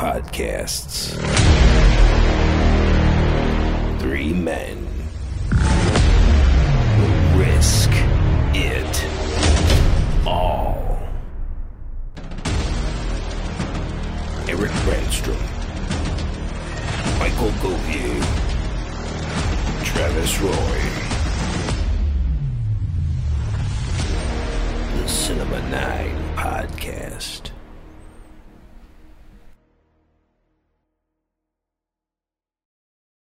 podcasts. Three men will risk it all. Eric Branstrom, Michael Govier, Travis Roy. The Cinema 9 Podcast.